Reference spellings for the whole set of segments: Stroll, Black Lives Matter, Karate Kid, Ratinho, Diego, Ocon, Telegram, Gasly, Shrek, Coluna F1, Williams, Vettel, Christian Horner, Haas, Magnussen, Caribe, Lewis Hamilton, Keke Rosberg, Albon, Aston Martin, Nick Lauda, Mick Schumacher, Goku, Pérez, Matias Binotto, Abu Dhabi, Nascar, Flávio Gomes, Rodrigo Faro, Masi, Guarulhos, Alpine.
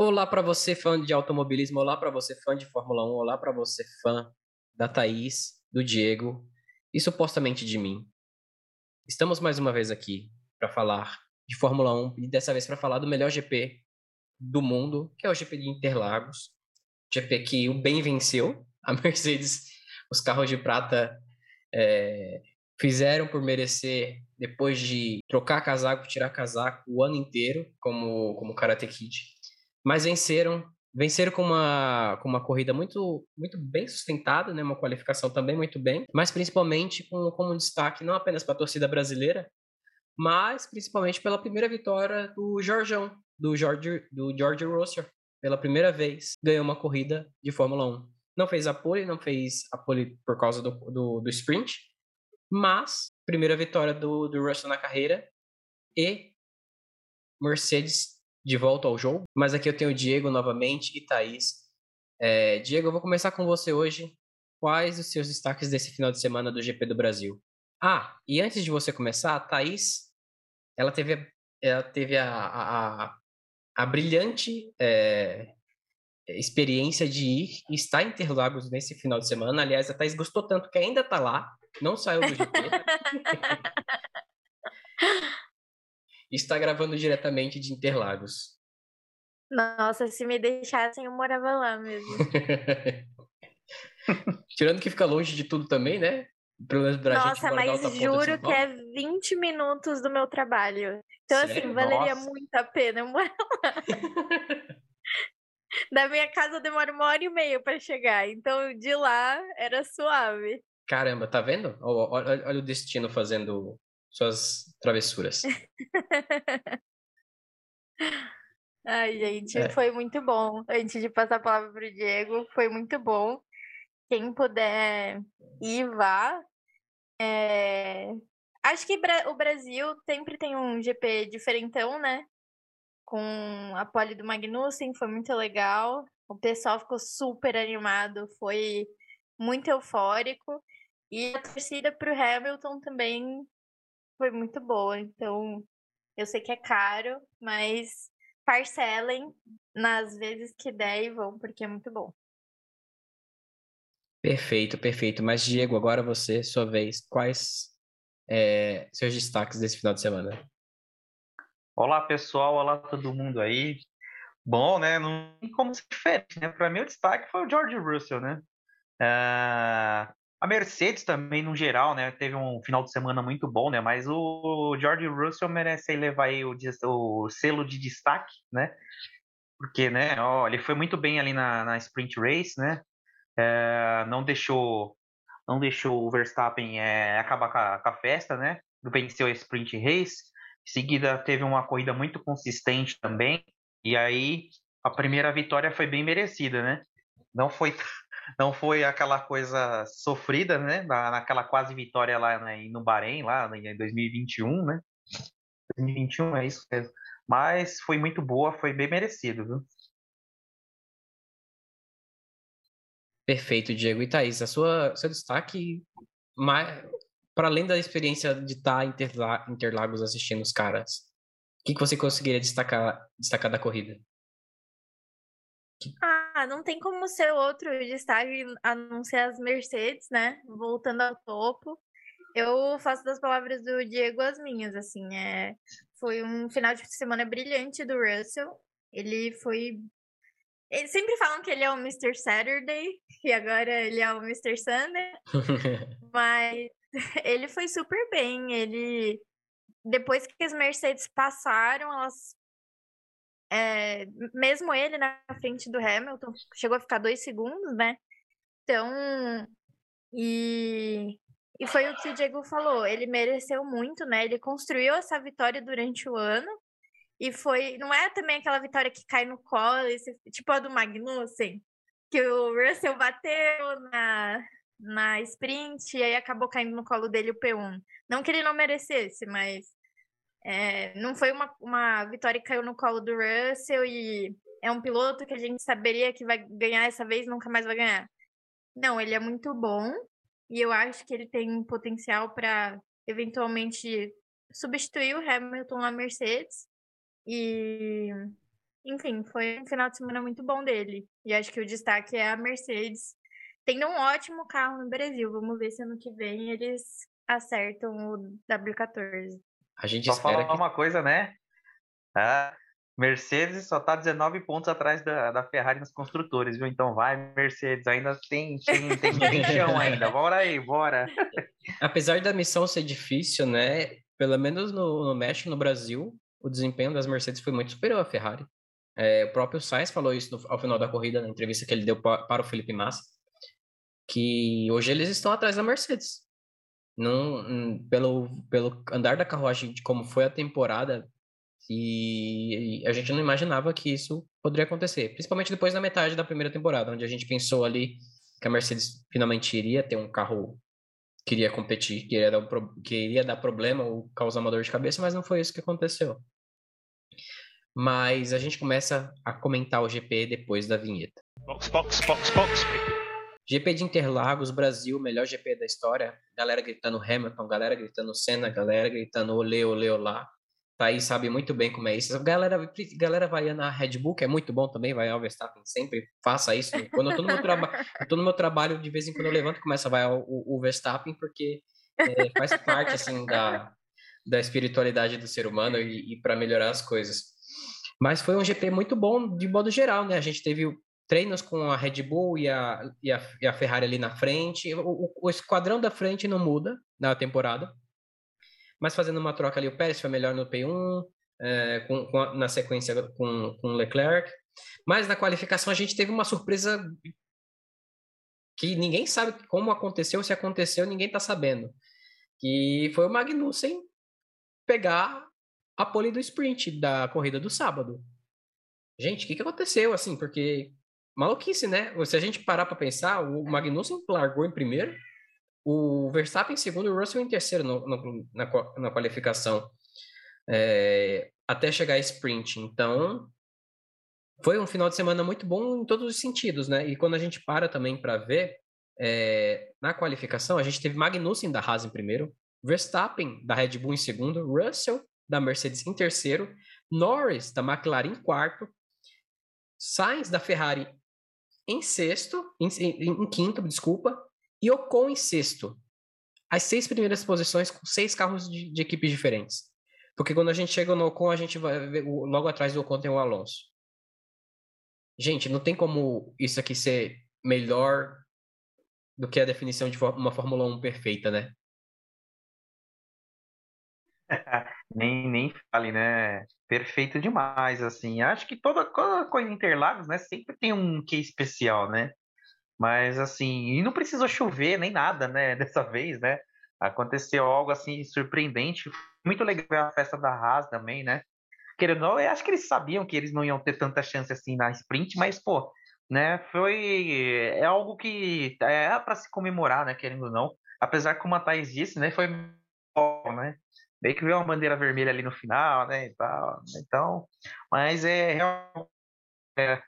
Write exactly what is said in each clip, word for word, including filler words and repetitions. Olá para você fã de automobilismo, olá para você fã de Fórmula um, olá para você fã da Thaís, do Diego e supostamente de mim. Estamos mais uma vez aqui para falar de Fórmula um e dessa vez para falar do melhor G P do mundo, que é o G P de Interlagos. G P que o bem venceu, a Mercedes, os carros de prata é, fizeram por merecer, depois de trocar casaco, tirar casaco o ano inteiro, como, como Karate Kid. Mas venceram, venceram com uma, com uma corrida muito, muito bem sustentada, né? Uma qualificação também muito bem, mas principalmente com, com um destaque não apenas para a torcida brasileira, mas principalmente pela primeira vitória do Jorgeão, do George, do George Russell. Pela primeira vez, ganhou uma corrida de Fórmula um. Não fez a pole, não fez a pole por causa do, do, do sprint, mas primeira vitória do, do Russell na carreira e Mercedes de volta ao jogo. Mas aqui eu tenho o Diego novamente e Thaís. É, Diego, eu vou começar com você hoje. Quais os seus destaques desse final de semana do G P do Brasil? Ah, e antes de você começar, a Thaís, ela teve, ela teve a... a, a A brilhante é, experiência de ir e estar em Interlagos nesse final de semana. Aliás, a Thaís gostou tanto que ainda está lá, não saiu do G P. Está gravando diretamente de Interlagos. Nossa, se me deixassem, eu morava lá mesmo. Tirando que fica longe de tudo também, né? Nossa, mas juro que é vinte minutos do meu trabalho. Então, sério? Assim, valeria Nossa. muito a pena eu morar lá. Da minha casa demora uma hora e meia para chegar. Então, de lá, era suave. Caramba, tá vendo? Olha, olha, olha o destino fazendo suas travessuras. Ai, gente, é. foi muito bom. Antes de passar a palavra pro Diego, foi muito bom. Quem puder ir, vá. É... Acho que o Brasil sempre tem um G P diferentão, né? Com a pole do Magnussen, foi muito legal. O pessoal ficou super animado, foi muito eufórico. E a torcida pro Hamilton também foi muito boa. Então, eu sei que é caro, mas parcelem nas vezes que der e vão, porque é muito bom. Perfeito, perfeito. Mas, Diego, agora você, sua vez. Quais é, seus destaques desse final de semana? Olá, pessoal. Olá, todo mundo aí. Bom, né? Não tem como ser diferente, né? Para mim, o destaque foi o George Russell, né? Ah, a Mercedes também, no geral, né? Teve um final de semana muito bom, né? Mas o George Russell merece levar aí o, o selo de destaque, né? Porque, né? Ó, ele foi muito bem ali na, na sprint race, né? É, não, deixou, não deixou o Verstappen é, acabar com a, com a festa, né? Venceu a sprint race. Em seguida, teve uma corrida muito consistente também. E aí, a primeira vitória foi bem merecida, né? Não foi, não foi aquela coisa sofrida, né? Na, naquela quase vitória lá né, no Bahrein, lá em dois mil e vinte e um, né? dois mil e vinte e um, é isso mesmo. Mas foi muito boa, foi bem merecido, viu? Perfeito, Diego. E Thaís, a sua, seu destaque, para além da experiência de estar em Interla- Interlagos assistindo os caras, o que, que você conseguiria destacar, destacar da corrida? Ah, não tem como ser outro destaque a não ser as Mercedes, né? Voltando ao topo. Eu faço das palavras do Diego as minhas, assim. É... Foi um final de semana brilhante do Russell. Ele foi... Eles sempre falam que ele é o mister Saturday, e agora ele é o mister Sunday, mas ele foi super bem, ele, depois que as Mercedes passaram, elas, é, mesmo ele na frente do Hamilton, chegou a ficar dois segundos, né, então, e, e foi o que o Diego falou, ele mereceu muito, né, ele construiu essa vitória durante o ano. E foi, não é também aquela vitória que cai no colo, esse, tipo a do Magnussen, que o Russell bateu na, na sprint e aí acabou caindo no colo dele o P um. Não que ele não merecesse, mas é, não foi uma, uma vitória que caiu no colo do Russell e é um piloto que a gente saberia que vai ganhar essa vez e nunca mais vai ganhar. Não, ele é muito bom e eu acho que ele tem potencial para eventualmente substituir o Hamilton na Mercedes. E enfim, foi um final de semana muito bom dele. E acho que o destaque é a Mercedes, tendo um ótimo carro no Brasil. Vamos ver se ano que vem eles acertam o W quatorze. A gente só espera falar que... uma coisa, né? A Mercedes só tá dezenove pontos atrás da, da Ferrari nos construtores, viu? Então vai, Mercedes, ainda tem, tem, tem, tem chão ainda. Bora aí, bora. Apesar da missão ser difícil, né? Pelo menos no, no México, no Brasil, o desempenho das Mercedes foi muito superior à Ferrari. É, o próprio Sainz falou isso no, ao final da corrida, na entrevista que ele deu pa, para o Felipe Massa, que hoje eles estão atrás da Mercedes. Não, pelo, pelo andar da carruagem, de como foi a temporada, e, e a gente não imaginava que isso poderia acontecer, principalmente depois da metade da primeira temporada, onde a gente pensou ali que a Mercedes finalmente iria ter um carro que iria competir, que iria dar, um, que iria dar problema ou causar uma dor de cabeça, mas não foi isso que aconteceu. Mas a gente começa a comentar o G P depois da vinheta. Box, box, box, box. G P de Interlagos, Brasil, melhor G P da história. Galera gritando Hamilton, galera gritando Senna, galera gritando olê, olê, olá. Thaís sabe muito bem como é isso. Galera, galera vai na Red Bull, que é muito bom também, vai ao Verstappen, sempre faça isso. Quando eu tô no meu, traba- eu tô no meu trabalho, de vez em quando eu levanto e começa a vai ao, o, o Verstappen, porque é, faz parte assim, da, da espiritualidade do ser humano e, e para melhorar as coisas. Mas foi um G P muito bom de modo geral, né? A gente teve o treinos com a Red Bull e a, e a, e a Ferrari ali na frente. O, o, o esquadrão da frente não muda na temporada. Mas fazendo uma troca ali, o Pérez foi melhor no P um, é, com, com a, na sequência com, com o Leclerc. Mas na qualificação a gente teve uma surpresa que ninguém sabe como aconteceu, se aconteceu, ninguém está sabendo. Que foi o Magnussen pegar a pole do sprint da corrida do sábado. Gente, o que, que aconteceu? Assim, porque... maluquice, né? Se a gente parar para pensar, o Magnussen largou em primeiro, o Verstappen em segundo e o Russell em terceiro no, no, na, na qualificação, é, até chegar a sprint. Então, foi um final de semana muito bom em todos os sentidos, né? E quando a gente para também para ver, é, na qualificação, a gente teve Magnussen da Haas em primeiro, Verstappen da Red Bull em segundo, Russell da Mercedes em terceiro, Norris da McLaren em quarto, Sainz da Ferrari em sexto, em, em, em quinto, desculpa, e Ocon em sexto. As seis primeiras posições com seis carros de, de equipes diferentes. Porque quando a gente chega no Ocon, a gente vai ver, logo atrás do Ocon tem o Alonso. Gente, não tem como isso aqui ser melhor do que a definição de uma Fórmula um perfeita, né? Nem, nem fale, né? Perfeito demais, assim. Acho que toda, toda coisa em Interlagos, né? Sempre tem um quê especial, né? Mas, assim, e não precisou chover nem nada, né? Dessa vez, né? Aconteceu algo, assim, surpreendente. Muito legal a festa da Haas também, né? Querendo ou não, eu acho que eles sabiam que eles não iam ter tanta chance, assim, na sprint, mas, pô, né? Foi... é algo que é para se comemorar, né? Querendo ou não. Apesar que, como a Thaís disse, né? Foi bom, né? Bem que veio uma bandeira vermelha ali no final, né, e tal, então, mas é realmente é,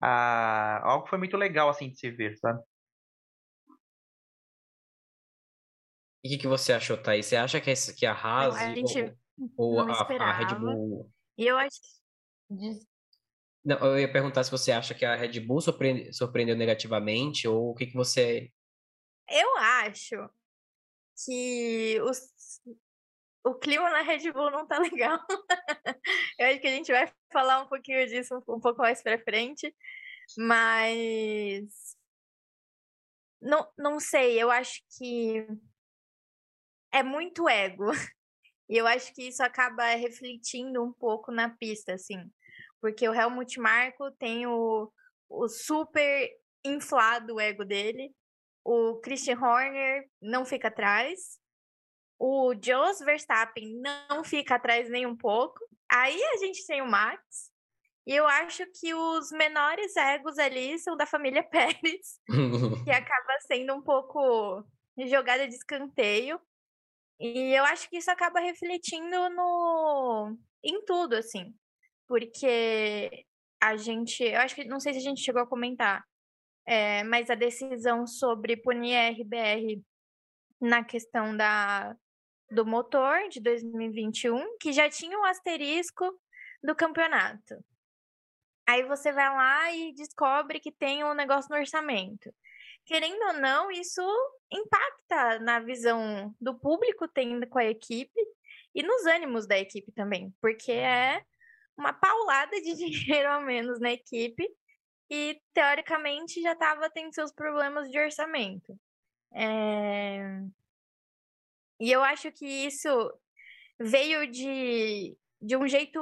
a, algo que foi muito legal, assim, de se ver, sabe? E o que, que você achou, Thaís? Você acha que, esse, que a Haas ou, ou a, a Red Bull... E eu acho que... Não, eu ia perguntar se você acha que a Red Bull surpreende, surpreendeu negativamente, ou o que, que você... Eu acho que os... o clima na Red Bull não tá legal. Eu acho que a gente vai falar um pouquinho disso um pouco mais pra frente. Mas... Não, não sei, eu acho que... é muito ego. E eu acho que isso acaba refletindo um pouco na pista, assim. Porque o Helmut Marko tem o, o super inflado ego dele. O Christian Horner não fica atrás. O Jos Verstappen não fica atrás nem um pouco. Aí a gente tem o Max. E eu acho que os menores egos ali são da família Pérez. Que acaba sendo um pouco jogada de escanteio. E eu acho que isso acaba refletindo no... em tudo, assim. Porque a gente... eu acho que... não sei se a gente chegou a comentar. É... mas a decisão sobre punir a R B R na questão da... do motor de dois mil e vinte e um, que já tinha um asterisco do campeonato. Aí você vai lá e descobre que tem um negócio no orçamento. Querendo ou não, isso impacta na visão do público tendo com a equipe e nos ânimos da equipe também, porque é uma paulada de dinheiro a menos na equipe e, teoricamente, já estava tendo seus problemas de orçamento. É... E eu acho que isso veio de, de um jeito,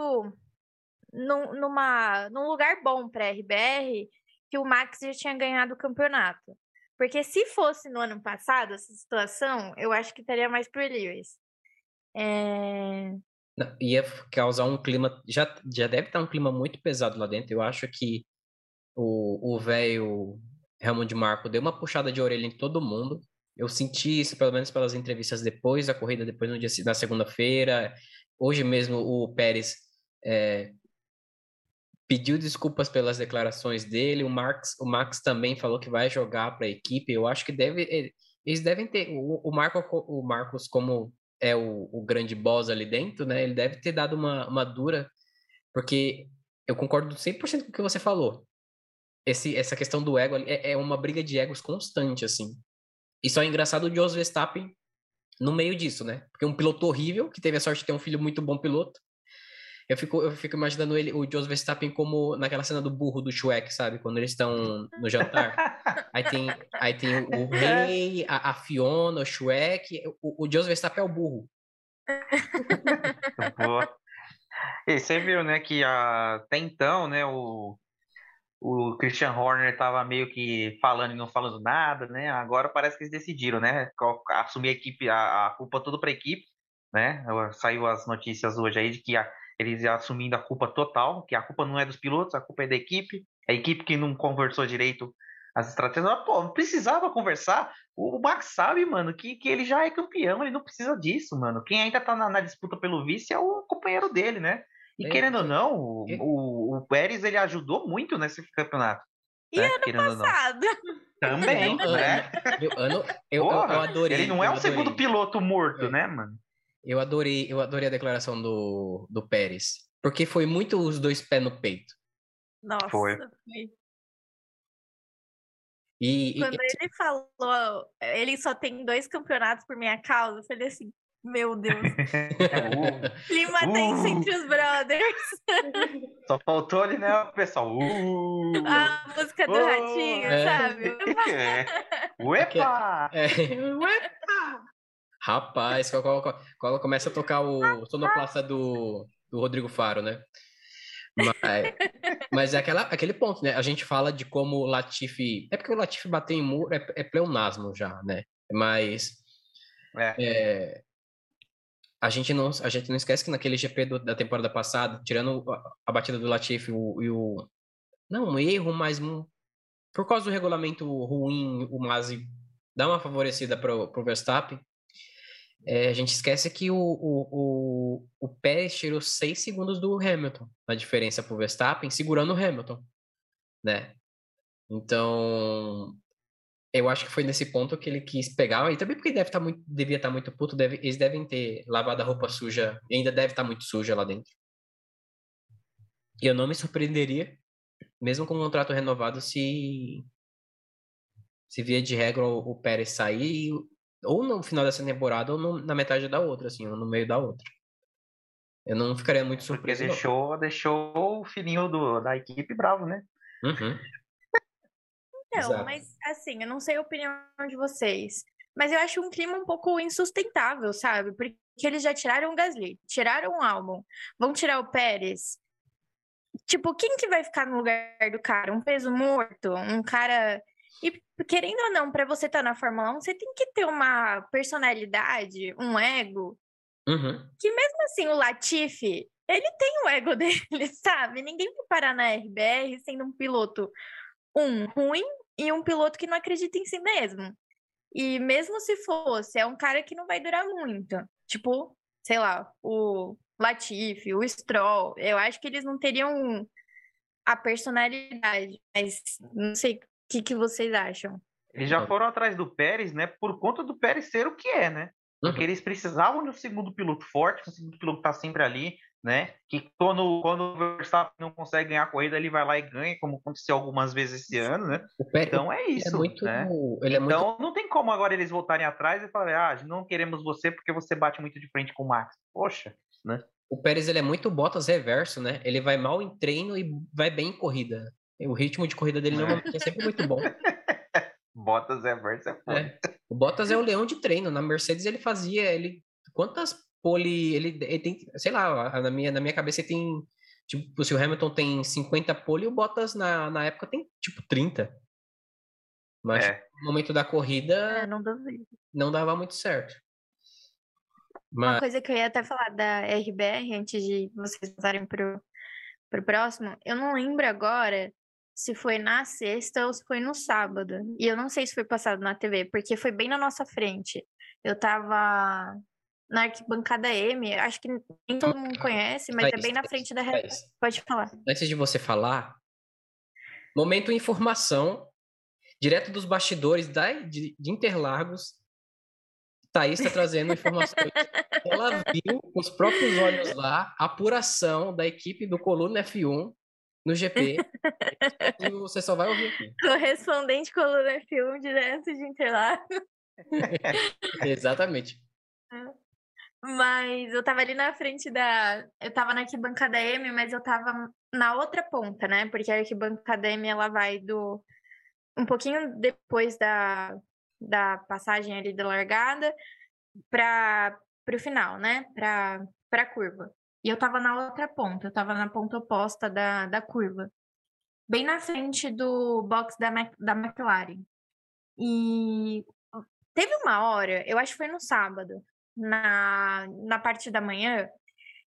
num, numa, num lugar bom para a R B R, que o Max já tinha ganhado o campeonato. Porque se fosse no ano passado essa situação, eu acho que estaria mais pro Lewis. É... Ia causar um clima... Já, já deve estar um clima muito pesado lá dentro. Eu acho que o velho Helmut Marko deu uma puxada de orelha em todo mundo. Eu senti isso, pelo menos pelas entrevistas depois da corrida, depois no dia, na segunda-feira. Hoje mesmo o Pérez... É... pediu desculpas pelas declarações dele, o Max, o Max também falou que vai jogar para a equipe. Eu acho que deve, eles devem ter, o, o, Marko, o Marcos, como é o, o grande boss ali dentro, né? Ele deve ter dado uma, uma dura, porque eu concordo cem por cento com o que você falou. Esse, essa questão do ego ali é, é uma briga de egos constante, assim. E só é engraçado o Jos Verstappen no meio disso, né? Porque é um piloto horrível, que teve a sorte de ter um filho muito bom piloto. Eu fico, eu fico imaginando ele, o Jos Verstappen como naquela cena do burro do Shrek, sabe? Quando eles estão no jantar. Aí tem, aí tem o, o rei, a, a Fiona, o Shrek. O, o Jos Verstappen é o burro. E você viu, né, que a, até então, né, o, o Christian Horner estava meio que falando e não falando nada, né? Agora parece que eles decidiram, né? Assumir a equipe, a, a culpa toda para a equipe, né? Saiu as notícias hoje aí de que a eles assumindo a culpa total, que a culpa não é dos pilotos, a culpa é da equipe. A equipe que não conversou direito as estratégias. Mas, pô, não precisava conversar. O Max sabe, mano, que, que ele já é campeão, ele não precisa disso, mano. Quem ainda tá na, na disputa pelo vice é o companheiro dele, né? E é, querendo é. ou não, o, o, o Pérez, ele ajudou muito nesse campeonato. E né? ano querendo passado? Também, eu, né? Eu, eu, eu, Porra, eu adorei. Ele não é um segundo piloto morto, eu, né, mano? Eu adorei, eu adorei a declaração do, do Pérez. Porque foi muito os dois pés no peito. Nossa. Foi. E, Quando e... ele falou, ele só tem dois campeonatos por minha causa, eu falei assim, meu Deus. Uh, Clima uh, tenso entre os brothers. Só faltou ali, né, o pessoal? Uh, a música do uh, ratinho, é. sabe? É. Uepa! É. Uepa! Rapaz, quando começa a tocar o sonoplasta do, do Rodrigo Faro, né? Mas, mas é aquela, aquele ponto, né? A gente fala de como o Latifi... É porque o Latifi bater em muro é, é pleonasmo já, né? Mas é. É, a, gente não, a gente não esquece que naquele G P do, da temporada passada, tirando a, a batida do Latifi o, e o... Não, um erro, mas um, por causa do regulamento ruim, o Masi dá uma favorecida para o Verstappen. É, a gente esquece que o, o, o, o Pérez tirou seis segundos do Hamilton, na diferença para o Verstappen, segurando o Hamilton, né? Então, eu acho que foi nesse ponto que ele quis pegar, e também porque deve tá muito, devia estar tá muito puto, deve, eles devem ter lavado a roupa suja, e ainda deve estar tá muito suja lá dentro. E eu não me surpreenderia, mesmo com o contrato renovado, se, se via de regra o, o Pérez sair e... ou no final dessa temporada, ou no, na metade da outra, assim, ou no meio da outra. Eu não ficaria muito surpreso. Porque deixou, deixou o filhinho do, da equipe bravo, né? Uhum. Então, Exato. mas assim, eu não sei a opinião de vocês, mas eu acho um clima um pouco insustentável, sabe? Porque eles já tiraram o Gasly, tiraram o Albon, vão tirar o Pérez. Tipo, quem que vai ficar no lugar do cara? Um peso morto? Um cara... E querendo ou não, para você estar tá na Fórmula um, você tem que ter uma personalidade, um ego, uhum. que mesmo assim o Latifi, ele tem o ego dele, sabe? Ninguém vai parar na R B R sendo um piloto, um ruim e um piloto que não acredita em si mesmo. E mesmo se fosse, é um cara que não vai durar muito. Tipo, sei lá, o Latifi, o Stroll, eu acho que eles não teriam a personalidade, mas não sei... O que, que vocês acham? Eles já foram atrás do Pérez, né? Por conta do Pérez ser o que é, né? Porque uhum. eles precisavam de um segundo piloto forte, um segundo piloto que tá sempre ali, né? Que quando, quando o Verstappen não consegue ganhar a corrida, ele vai lá e ganha, como aconteceu algumas vezes esse ano, né? Pérez, então é isso, é muito, né? Ele é muito... Então não tem como agora eles voltarem atrás e falarem, ah, não queremos você porque você bate muito de frente com o Max. Poxa, né? O Pérez, ele é muito Bottas reverso, né? Ele vai mal em treino e vai bem em corrida. O ritmo de corrida dele normalmente é sempre muito bom. Bottas reverso é foda. É. O Bottas é o leão de treino. Na Mercedes ele fazia, ele... Quantas pole, ele, ele tem, sei lá, na minha, na minha cabeça ele tem, tipo, se o Hamilton tem cinquenta pole, o Bottas na, na época tem, tipo, trinta. Mas é. No momento da corrida, é, não, não dava muito certo. Mas... Uma coisa que eu ia até falar da R B R, antes de vocês passarem pro, pro próximo, eu não lembro agora se foi na sexta ou se foi no sábado, e eu não sei se foi passado na T V, porque foi bem na nossa frente. Eu tava... na arquibancada M, acho que nem todo mundo conhece, mas Thaís, é bem na frente Thaís, da Red Bull. Pode falar. Antes de você falar, momento informação, direto dos bastidores da, de, de Interlagos, Thaís está trazendo informações. Ela viu com os próprios olhos lá a apuração da equipe do Coluna F um no G P. E você só vai ouvir aqui. Correspondente Coluna F um, direto de Interlagos. Exatamente. Mas eu tava ali na frente da... Eu tava na arquibancada M, mas eu tava na outra ponta, né? Porque a arquibancada M, ela vai do... Um pouquinho depois da, da passagem ali da largada pra... pro final, né? Pra... pra curva. E eu tava na outra ponta. Eu tava na ponta oposta da, da curva. Bem na frente do box da, Mac... da McLaren. E... Teve uma hora, eu acho que foi no sábado... Na, na parte da manhã,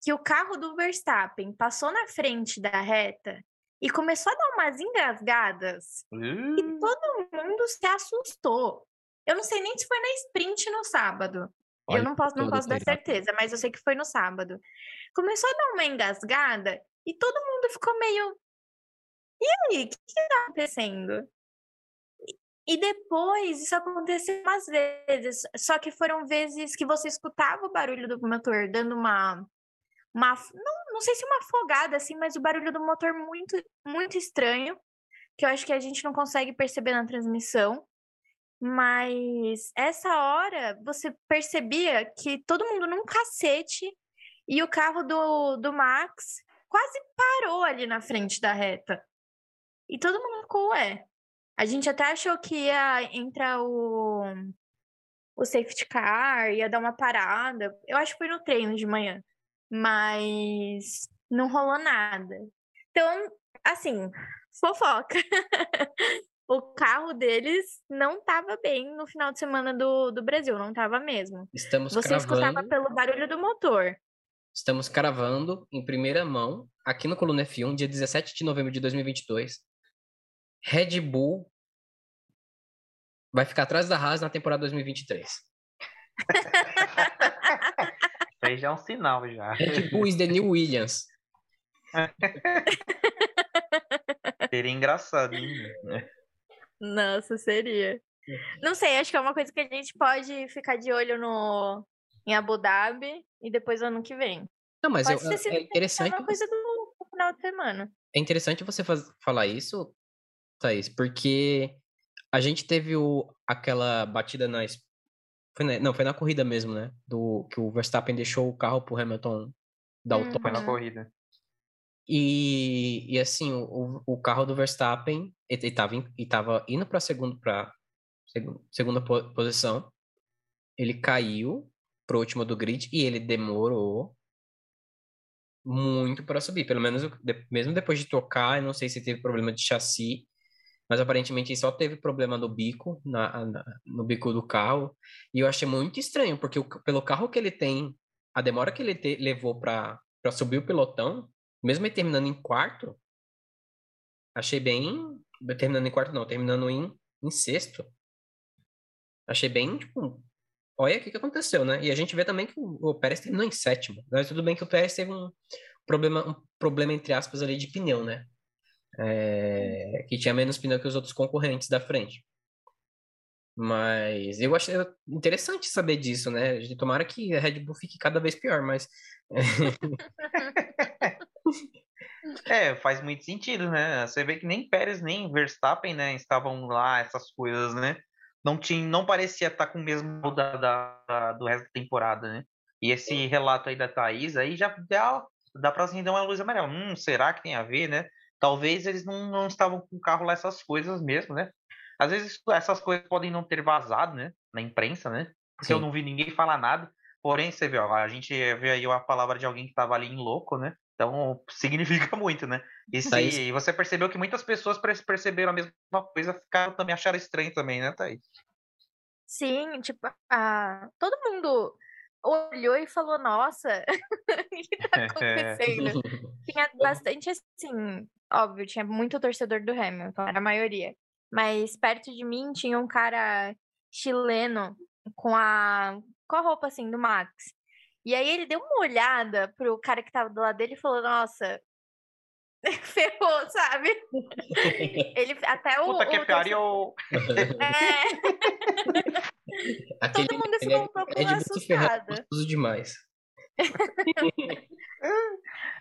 que o carro do Verstappen passou na frente da reta e começou a dar umas engasgadas uhum. e todo mundo se assustou. Eu não sei nem se foi na sprint no sábado. Olha, eu não posso, não posso dar certeza, mas eu sei que foi no sábado. Começou a dar uma engasgada e todo mundo ficou meio... E aí, o que que tá acontecendo? E depois isso aconteceu umas vezes, só que foram vezes que você escutava o barulho do motor dando uma, uma não, não sei se uma afogada assim, mas o barulho do motor muito, muito estranho, que eu acho que a gente não consegue perceber na transmissão, mas essa hora você percebia que todo mundo num cacete e o carro do, do Max quase parou ali na frente da reta. E todo mundo ficou, ué... A gente até achou que ia entrar o, o safety car, ia dar uma parada. Eu acho que foi no treino de manhã, mas não rolou nada. Então, assim, fofoca. O carro deles não estava bem no final de semana do, do Brasil, não estava mesmo. Estamos Você cravando, escutava pelo barulho do motor. Estamos cravando em primeira mão, aqui no Coluna F um, dia dezessete de novembro de dois mil e vinte e dois. Red Bull vai ficar atrás da Haas na temporada dois mil e vinte e três. Isso aí já é um sinal, já. Red Bull is the new Williams. Seria engraçado, hein? Nossa, seria. Não sei, acho que é uma coisa que a gente pode ficar de olho no... em Abu Dhabi e depois ano que vem. Não, mas eu, é interessante... Uma coisa do final de semana. É interessante você faz... falar isso... Thaís, porque a gente teve o, aquela batida na, foi na... Não, foi na corrida mesmo, né? Do, que o Verstappen deixou o carro pro Hamilton dar o toque. Foi na corrida. E, e assim, o, o carro do Verstappen, ele tava, ele tava indo pra, segundo, pra segunda posição, ele caiu pro último do grid e ele demorou muito pra subir. Pelo menos, mesmo depois de tocar, eu não sei se teve problema de chassi, mas aparentemente só teve problema no bico, na, na, no bico do carro. E eu achei muito estranho, porque o, pelo carro que ele tem, a demora que ele te, levou para subir o pelotão, mesmo ele terminando em quarto, achei bem... Terminando em quarto não, terminando em, em sexto. Achei bem, tipo... Olha o que, que aconteceu, né? E a gente vê também que o, o Pérez terminou em sétimo. Mas tudo bem que o Pérez teve um problema, um problema entre aspas, ali de pneu, né? É, que tinha menos pneu que os outros concorrentes da frente. Mas eu achei interessante saber disso, né? Tomara que a Red Bull fique cada vez pior, mas... É, faz muito sentido, né? Você vê que nem Pérez nem Verstappen, né, estavam lá, essas coisas, né? Não, tinha, não parecia estar com o mesmo da, da, do resto da temporada, né? E esse relato aí da Thaís, aí já dá, dá pra acender uma luz amarela. Hum, será que tem a ver, né? Talvez eles não, não estavam com o carro lá, essas coisas mesmo, né? Às vezes essas coisas podem não ter vazado, né? Na imprensa, né? Porque Sim. eu não vi ninguém falar nada. Porém, você vê, ó, a gente vê aí a palavra de alguém que estava ali em louco, né? Então, significa muito, né? E se, você percebeu que muitas pessoas perceberam a mesma coisa, ficaram também, acharam estranho também, né, Thaís? Sim, tipo, ah, todo mundo olhou e falou, nossa, o que tá acontecendo? É. Tinha bastante, assim, óbvio, tinha muito torcedor do Hamilton, era a maioria. Mas perto de mim tinha um cara chileno com a, com a roupa, assim, do Max. E aí ele deu uma olhada pro cara que tava do lado dele e falou, nossa, ferrou, sabe? Ele até o... Puta o, que o pariu! É. Todo mundo ficou um pouco assustado. É demais.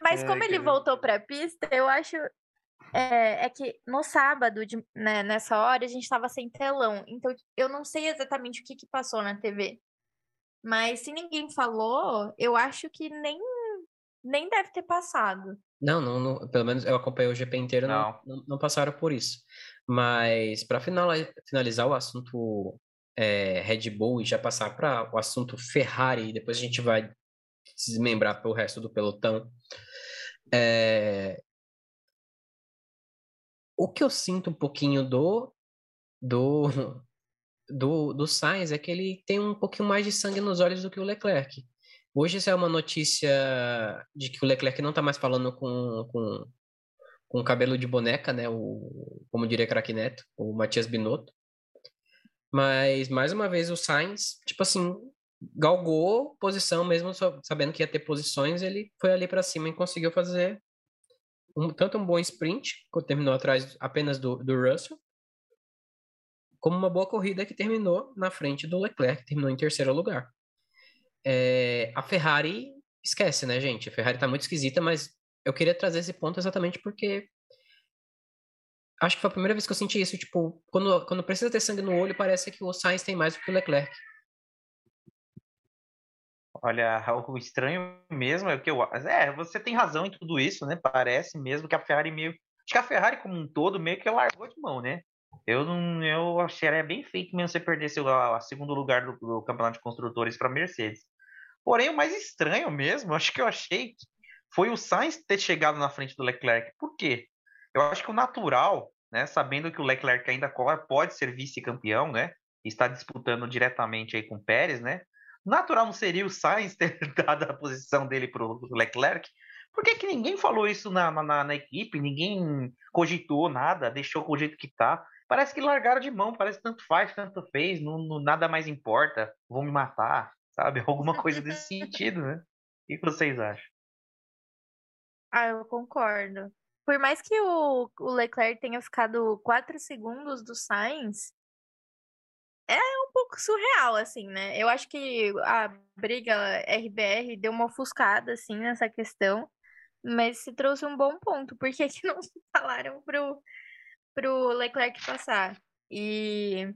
Mas como ele voltou pra pista, eu acho... É, é que no sábado, de, né, nessa hora, a gente tava sem telão. Então, eu não sei exatamente o que que passou na T V. Mas se ninguém falou, eu acho que nem, nem deve ter passado. Não, não, não, pelo menos eu acompanhei o G P inteiro, não, não, não passaram por isso. Mas para finalizar o assunto é, Red Bull e já passar para o assunto Ferrari, depois a gente vai se desmembrar pelo resto do pelotão. É... O que eu sinto um pouquinho do... do... Do, do Sainz é que ele tem um pouquinho mais de sangue nos olhos do que o Leclerc. Hoje isso é uma notícia de que o Leclerc não tá mais falando com, com, com cabelo de boneca, né? O, como diria Craque Neto, o Matias Binotto. Mas, mais uma vez, o Sainz, tipo assim, galgou posição, mesmo sabendo que ia ter posições, ele foi ali para cima e conseguiu fazer um, tanto um bom sprint, que terminou atrás apenas do, do Russell, como uma boa corrida que terminou na frente do Leclerc, que terminou em terceiro lugar. É, a Ferrari esquece, né, gente? A Ferrari tá muito esquisita, mas eu queria trazer esse ponto exatamente porque acho que foi a primeira vez que eu senti isso, tipo, quando, quando precisa ter sangue no olho, parece que o Sainz tem mais do que o Leclerc. Olha, algo estranho mesmo é o que eu... É, você tem razão em tudo isso, né? Parece mesmo que a Ferrari meio... Acho que a Ferrari como um todo meio que largou de mão, né? Eu, não, eu acharia bem feito mesmo você perder seu a, a segundo lugar do, do campeonato de construtores para a Mercedes. Porém, o mais estranho mesmo, acho que eu achei, foi o Sainz ter chegado na frente do Leclerc. Por quê? Eu acho que o natural, né, sabendo que o Leclerc ainda corre, pode ser vice-campeão, né, está disputando diretamente aí com o Pérez, né, natural não seria o Sainz ter dado a posição dele para o Leclerc? Por que que ninguém falou isso na, na, na equipe? Ninguém cogitou nada, deixou com o jeito que tá. Parece que largaram de mão, parece que tanto faz, tanto fez, não, não, nada mais importa, vão me matar, sabe? Alguma coisa desse sentido, né? O que vocês acham? Ah, eu concordo. Por mais que o, o Leclerc tenha ficado quatro segundos do Sainz, é um pouco surreal, assim, né? Eu acho que a briga R B R deu uma ofuscada, assim, nessa questão, mas se trouxe um bom ponto. Por que que não falaram pro... pro Leclerc passar? E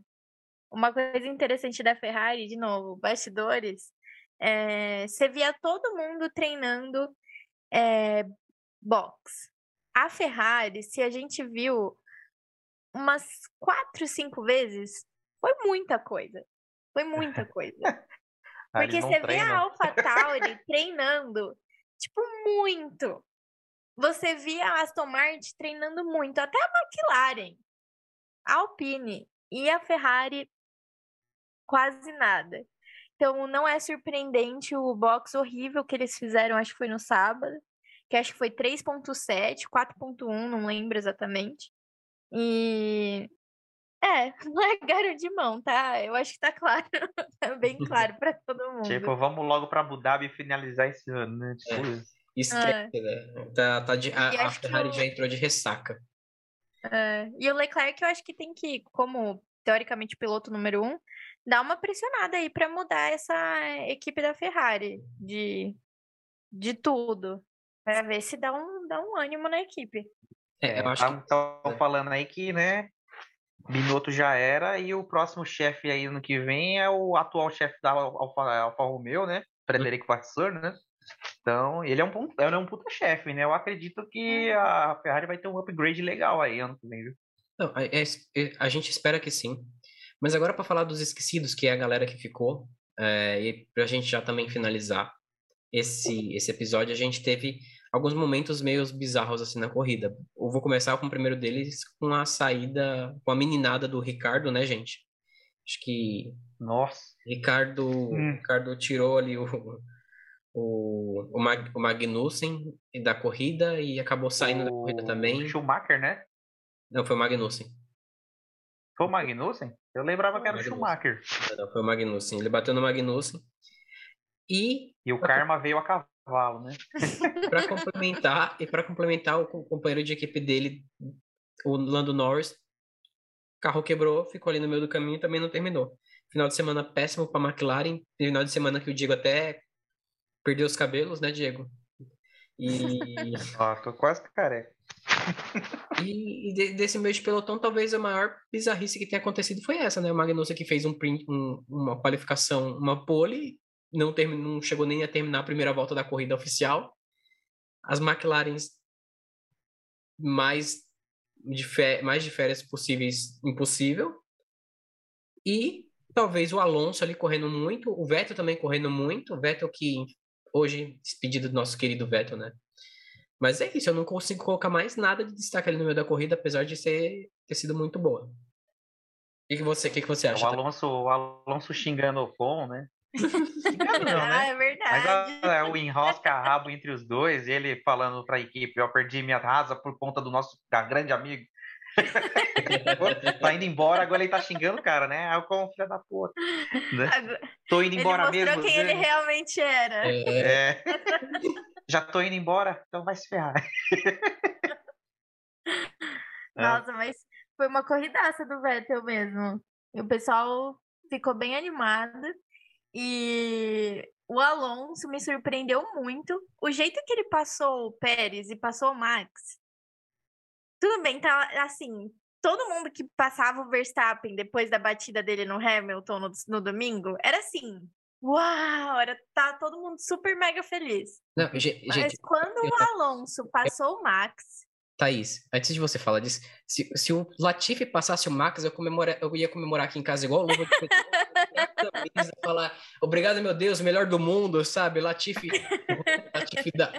uma coisa interessante da Ferrari, de novo, bastidores, é, você via todo mundo treinando é, box. A Ferrari, se a gente viu umas quatro, cinco vezes, foi muita coisa. Foi muita coisa. Porque você vê a AlphaTauri treinando, tipo, muito. Você via a Aston Martin treinando muito, até a McLaren, a Alpine e a Ferrari quase nada. Então não é surpreendente o box horrível que eles fizeram, acho que foi no sábado, que acho que foi três ponto sete, quatro ponto um, não lembro exatamente. E é, largaram de mão, tá? Eu acho que tá claro, tá bem claro pra todo mundo. Tipo, vamos logo pra Abu Dhabi e finalizar esse ano, né? Tipo isso. Esquece, ah, né? Tá, tá de, a, a Ferrari o... já entrou de ressaca. É, e o Leclerc, eu acho que tem que, como teoricamente piloto número um, dá uma pressionada aí para mudar essa equipe da Ferrari de, de tudo, para ver se dá um, dá um ânimo na equipe. É, eu acho que estão falando aí que, né, Binotto já era, e o próximo chefe aí no que vem é o atual chefe da Alfa, Alfa Romeo, né, Frederico Vasseur, né. Então, ele é um, ele é um puta chefe, né? Eu acredito que a Ferrari vai ter um upgrade legal aí ano que vem, viu? Não, é, é, a gente espera que sim. Mas agora para falar dos esquecidos, que é a galera que ficou, é, e pra gente já também finalizar esse, esse episódio, a gente teve alguns momentos meio bizarros assim na corrida. Eu vou começar com o primeiro deles, com a saída, com a meninada do Ricardo, né, gente? Acho que... Nossa! Ricardo, hum. Ricardo tirou ali o... O, o, Mag, o Magnussen da corrida e acabou saindo o, da corrida também. O Schumacher, né? Não, foi o Magnussen. Foi o Magnussen? Eu lembrava que era o Schumacher. Não, foi o Magnussen. Ele bateu no Magnussen. E, e o Karma veio a cavalo, né? Para complementar, e para complementar, o companheiro de equipe dele, o Lando Norris, o carro quebrou, ficou ali no meio do caminho e também não terminou. Final de semana péssimo para a McLaren. Final de semana que o Diego até... perdeu os cabelos, né, Diego? E... Ó, tô quase careca. E, e de, desse meio de pelotão, talvez a maior bizarrice que tenha acontecido foi essa, né? O Magnussen que fez um print, um, uma qualificação, uma pole, não, term, não chegou nem a terminar a primeira volta da corrida oficial. As McLarens mais de, fe, mais de férias possíveis, impossível. E talvez o Alonso ali correndo muito, o Vettel também correndo muito, o Vettel que... hoje, despedido do nosso querido Vettel, né? Mas é isso, eu não consigo colocar mais nada de destaque ali no meio da corrida, apesar de ser, ter sido muito boa. O que, que, você, que, que você acha? O Alonso, o Alonso xingando o Ocon, né? Xingando não, né? Ah, é verdade. Mas o enrosca-rabo entre os dois, ele falando pra equipe, eu perdi minha rasa por conta do nosso da grande amigo. Tá indo embora, agora ele tá xingando o cara, né? Ah, o filho da puta, né? Tô indo embora mesmo. Ele mostrou quem ele realmente era. É. É. Já tô indo embora, então vai se ferrar. Nossa, é. Mas foi uma corridaça do Vettel mesmo. E o pessoal ficou bem animado. E o Alonso me surpreendeu muito. O jeito que ele passou o Pérez e passou o Max... Tudo bem, tá, assim, todo mundo que passava o Verstappen depois da batida dele no Hamilton no, no domingo, era assim, uau, era, tá todo mundo super mega feliz. Não, gente, mas quando eu, o Alonso passou eu, o Max... Thaís, antes de você falar disso, se, se o Latifi passasse o Max, eu, comemora, eu ia comemorar aqui em casa igual o Lolo. Falar, obrigado, meu Deus, melhor do mundo, sabe? Latifi, Latifi da,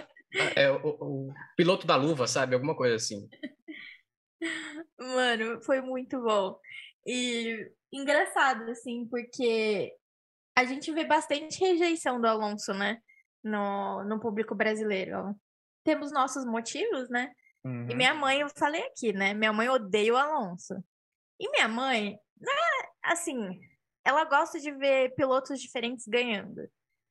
é, o, o piloto da luva, sabe? Alguma coisa assim. Mano, foi muito bom. E engraçado, assim, porque a gente vê bastante rejeição do Alonso, né? No, no público brasileiro. Temos nossos motivos, né? Uhum. E minha mãe, eu falei aqui, né? Minha mãe odeia o Alonso. E minha mãe, assim, ela gosta de ver pilotos diferentes ganhando.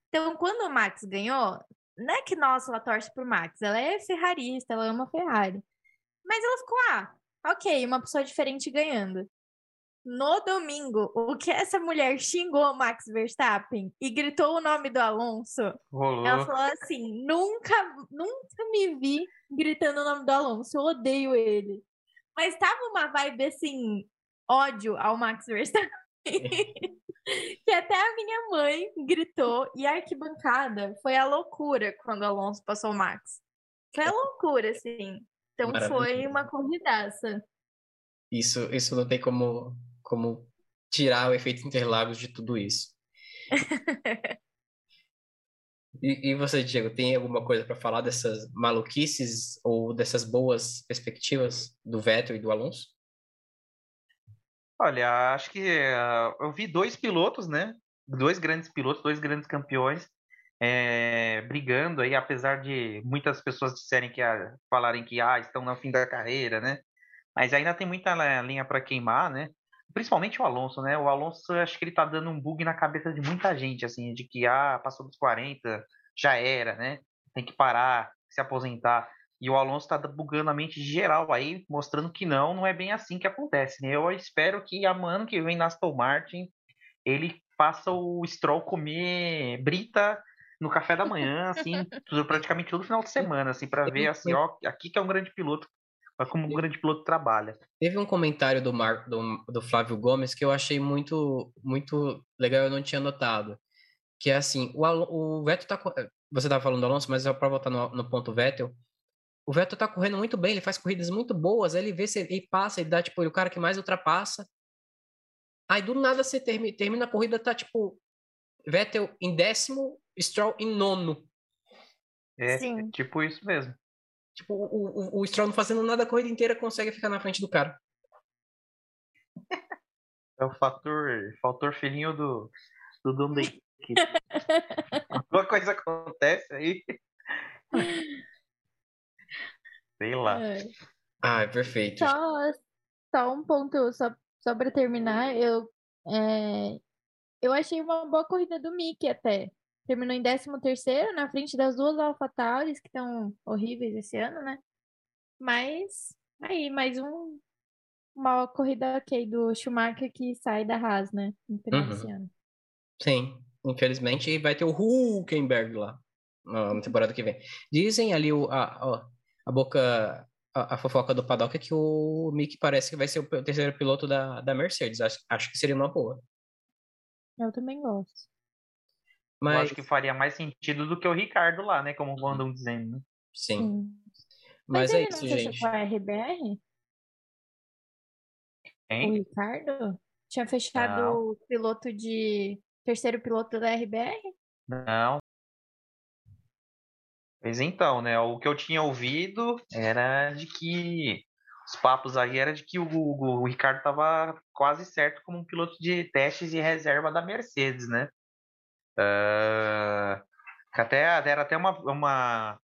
Então, quando o Max ganhou, não é que, nossa, ela torce pro Max. Ela é ferrarista, ela ama Ferrari. Mas ela ficou, ah, ok, uma pessoa diferente ganhando. No domingo, o que essa mulher xingou o Max Verstappen e gritou o nome do Alonso, Rolou. Ela falou assim, nunca, nunca me vi gritando o nome do Alonso, eu odeio ele. Mas tava uma vibe assim, ódio ao Max Verstappen, que até a minha mãe gritou, e a arquibancada foi a loucura quando o Alonso passou o Max. Foi a loucura, assim. Então foi uma corridaça. Isso, isso não tem como, como tirar o efeito Interlagos de tudo isso. e, e você, Diego, tem alguma coisa para falar dessas maluquices ou dessas boas perspectivas do Vettel e do Alonso? Olha, acho que uh, eu vi dois pilotos, né? Dois grandes pilotos, dois grandes campeões. É, brigando aí, apesar de muitas pessoas disserem que ah, falarem que ah, estão no fim da carreira, né? Mas ainda tem muita linha para queimar, né? Principalmente o Alonso, né? O Alonso, acho que ele tá dando um bug na cabeça de muita gente, assim, de que ah, passou dos quarenta, já era, né? Tem que parar, se aposentar. E o Alonso está bugando a mente geral aí, mostrando que não, não é bem assim que acontece, né? Eu espero que a mano que vem na Aston Martin, ele faça o Stroll comer brita no café da manhã, assim, praticamente todo final de semana, assim, para ver, assim, ó, aqui que é um grande piloto, como um grande piloto trabalha. Teve um comentário do, Mar... do, do Flávio Gomes que eu achei muito, muito legal, eu não tinha notado, que é assim, o, Al... o Vettel tá... Você estava falando do Alonso, mas é para voltar no, no ponto Vettel. O Vettel tá correndo muito bem, ele faz corridas muito boas, aí ele vê se ele passa, ele dá, tipo, ele é o cara que mais ultrapassa. Aí, do nada, você termina, termina a corrida, tá, tipo, Vettel em décimo, Stroll em nono. É, Sim. tipo isso mesmo. Tipo, o, o, o Stroll não fazendo nada a corrida inteira, consegue ficar na frente do cara. É o fator, fator filhinho do do dono da equipe. Alguma coisa acontece aí. Sei lá. Ah, é perfeito. Só, só um ponto, só, só para terminar, eu, é, eu achei uma boa corrida do Mick até. Terminou em décimo terceiro, na frente das duas AlphaTauris, que estão horríveis esse ano, né? Mas, aí, mais um, uma corrida ok do Schumacher que sai da Haas, né? Uhum. Esse ano. Sim, infelizmente vai ter o Hülkenberg lá, na temporada que vem. Dizem ali o... A, a, A boca, a, a fofoca do paddock é que o Mick parece que vai ser o terceiro piloto da, da Mercedes. Acho, acho que seria uma boa. Eu também gosto. Mas... Eu acho que faria mais sentido do que o Ricardo lá, né? Como andam dizendo, né? Sim. Sim. Mas, Mas é isso, gente. Ele não fechou com a R B R? Hein? O Ricardo? Tinha fechado não. o piloto de... Terceiro piloto da R B R? Não. Pois então, né, o que eu tinha ouvido era de que os papos aí era de que o, o, o Ricardo estava quase certo como um piloto de testes e reserva da Mercedes, né? Uh, até, era até uma, uma,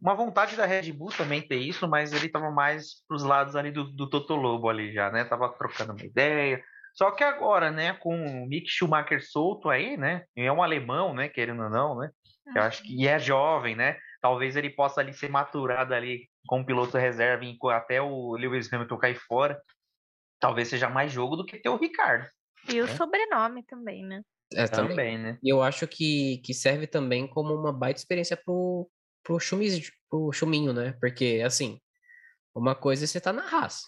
uma vontade da Red Bull também ter isso, mas ele estava mais para os lados ali do, do Toto Lobo ali já, né? Tava trocando uma ideia. Só que agora, né, com o Mick Schumacher solto aí, né? É um alemão, né, querendo ou não, né? Eu acho que e é jovem, né? Talvez ele possa ali ser maturado ali como piloto reserva em, até o Lewis Hamilton cair fora. Talvez seja mais jogo do que ter o Ricardo. E o é. sobrenome também, né? É, também, também né? E eu acho que, que serve também como uma baita experiência pro, pro, chumiz, pro Chuminho, né? Porque, assim, uma coisa é você tá na Haas.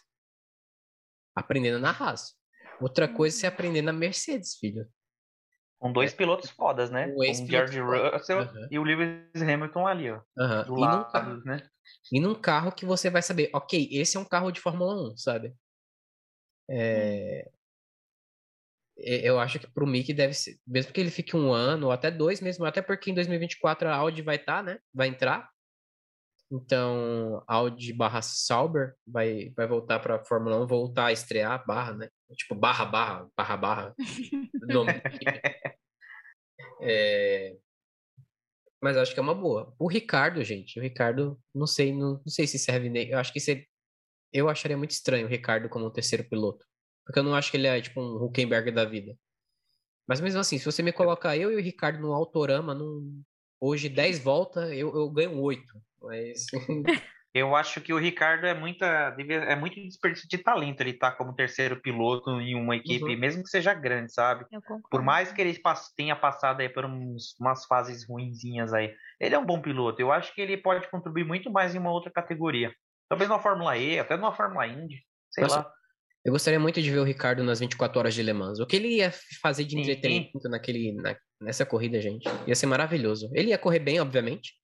Aprendendo na Haas. Outra coisa é você aprender na Mercedes, filho. Com dois pilotos fodas, né? O um George Russell uhum. e o Lewis Hamilton ali, ó. Uhum. Do e, lado, num carro, né? e num carro que você vai saber, ok, esse é um carro de Fórmula um, sabe? É... Eu acho que pro Mick deve ser... Mesmo que ele fique um ano, ou até dois mesmo, até porque em dois mil e vinte e quatro a Audi vai estar, tá, né? Vai entrar. Então, Audi barra Sauber vai, vai voltar pra Fórmula um, voltar a estrear, barra, né? Tipo, barra, barra, barra, barra. Nome. É... Mas acho que é uma boa. O Ricardo, gente, o Ricardo, não sei, não, não sei se serve nem. Eu acho que se... eu acharia muito estranho o Ricardo como um terceiro piloto. Porque eu não acho que ele é tipo um Hülkenberg da vida. Mas mesmo assim, se você me colocar eu e o Ricardo no Autorama, num... hoje dez voltas, eu, eu ganho oito. Mas... Eu acho que o Ricardo é, muita, é muito desperdício de talento ele tá como terceiro piloto em uma equipe, uhum. mesmo que seja grande, sabe? Por mais que ele tenha passado aí por uns, umas fases ruinzinhas aí, ele é um bom piloto. Eu acho que ele pode contribuir muito mais em uma outra categoria. Talvez numa Fórmula E, até numa Fórmula Indy, sei Nossa, lá. Eu gostaria muito de ver o Ricardo nas vinte e quatro horas de Le Mans. O que ele ia fazer de entretenimento naquele, na, nessa corrida, gente? Ia ser maravilhoso. Ele ia correr bem, obviamente.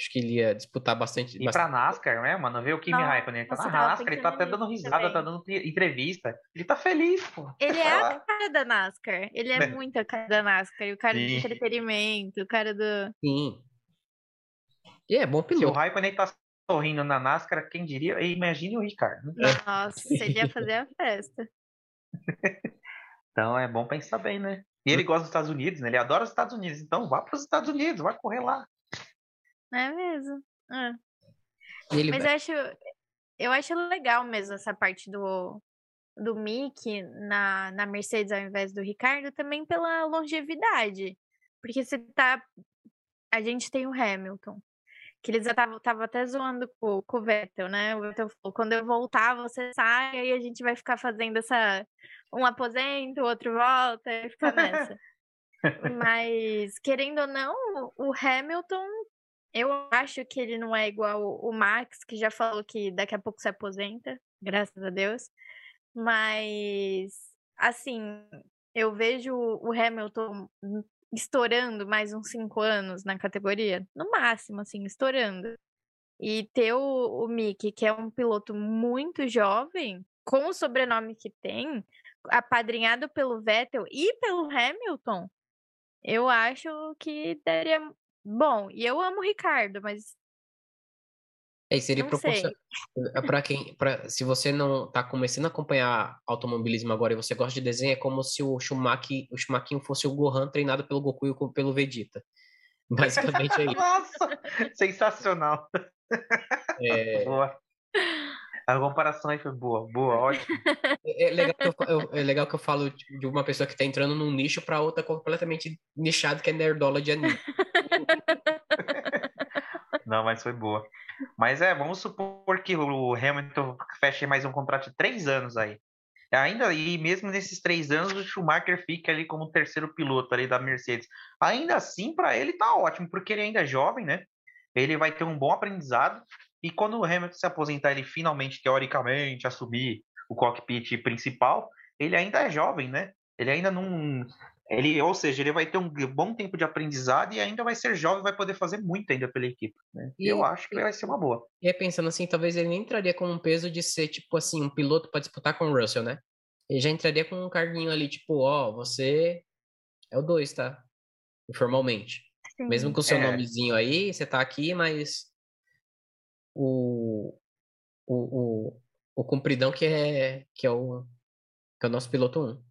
Acho que ele ia disputar bastante... E bastante... pra Nascar, né, mano? Vê o Kimi Raikkonen, ele tá na Nascar, ele tá até dando risada, também. Tá dando entrevista. Ele tá feliz, pô. Ele é a cara da Nascar. Ele é muito a cara da Nascar. E o cara Sim. do entretenimento, o cara do... Sim. E é bom piloto. Se o Raikkonen tá sorrindo na Nascar, quem diria? Imagine o Ricardo. Nossa, ele ia fazer a festa. Então é bom pensar bem, né? E ele gosta dos Estados Unidos, né? Ele adora os Estados Unidos. Então vá pros Estados Unidos, vai correr lá. É mesmo. Ah. Mas eu acho, eu acho legal mesmo essa parte do, do Mick na, na Mercedes ao invés do Ricardo, também pela longevidade. Porque você tá. A gente tem o Hamilton, que eles já estavam até zoando com, com o Vettel, né? O Vettel falou, quando eu voltar, você sai, aí a gente vai ficar fazendo essa... Um aposenta, o outro volta, e fica nessa. Mas, querendo ou não, o Hamilton, eu acho que ele não é igual o Max, que já falou que daqui a pouco se aposenta, graças a Deus. Mas, assim, eu vejo o Hamilton... estourando mais uns cinco anos na categoria, no máximo, assim, estourando. E ter o, o Mick, que é um piloto muito jovem, com o sobrenome que tem, apadrinhado pelo Vettel e pelo Hamilton, eu acho que daria bom. E eu amo o Ricardo, mas é, seria proporcional. Para quem, pra, se você não tá começando a acompanhar automobilismo agora e você gosta de desenho, é como se o Schumacher, o Schumacher fosse o Gohan treinado pelo Goku e pelo Vegeta. Basicamente é isso. Nossa, sensacional. É... Boa. A comparação aí foi boa, boa, ótimo. É legal que eu, eu, é legal que eu falo de uma pessoa que tá entrando num nicho para outra completamente nichado, que é nerdola de anime. Não, mas foi boa. Mas é, vamos supor que o Hamilton feche mais um contrato de três anos aí. Ainda, e mesmo nesses três anos, o Schumacher fica ali como terceiro piloto ali da Mercedes. Ainda assim, para ele tá ótimo, porque ele ainda é jovem, né? Ele vai ter um bom aprendizado. E quando o Hamilton se aposentar, ele finalmente, teoricamente, assumir o cockpit principal, ele ainda é jovem, né? Ele ainda não... Ele, ou seja, ele vai ter um bom tempo de aprendizado e ainda vai ser jovem, vai poder fazer muito ainda pela equipe, né? E eu acho que vai ser uma boa. E é pensando assim, talvez ele nem entraria com um peso de ser, tipo assim, um piloto para disputar com o Russell, né? Ele já entraria com um carguinho ali, tipo, ó, oh, você é o dois, tá? Informalmente. Sim. Mesmo com o seu é... nomezinho aí, você tá aqui, mas o o, o, o cumpridão que é, que é o que é o nosso piloto um.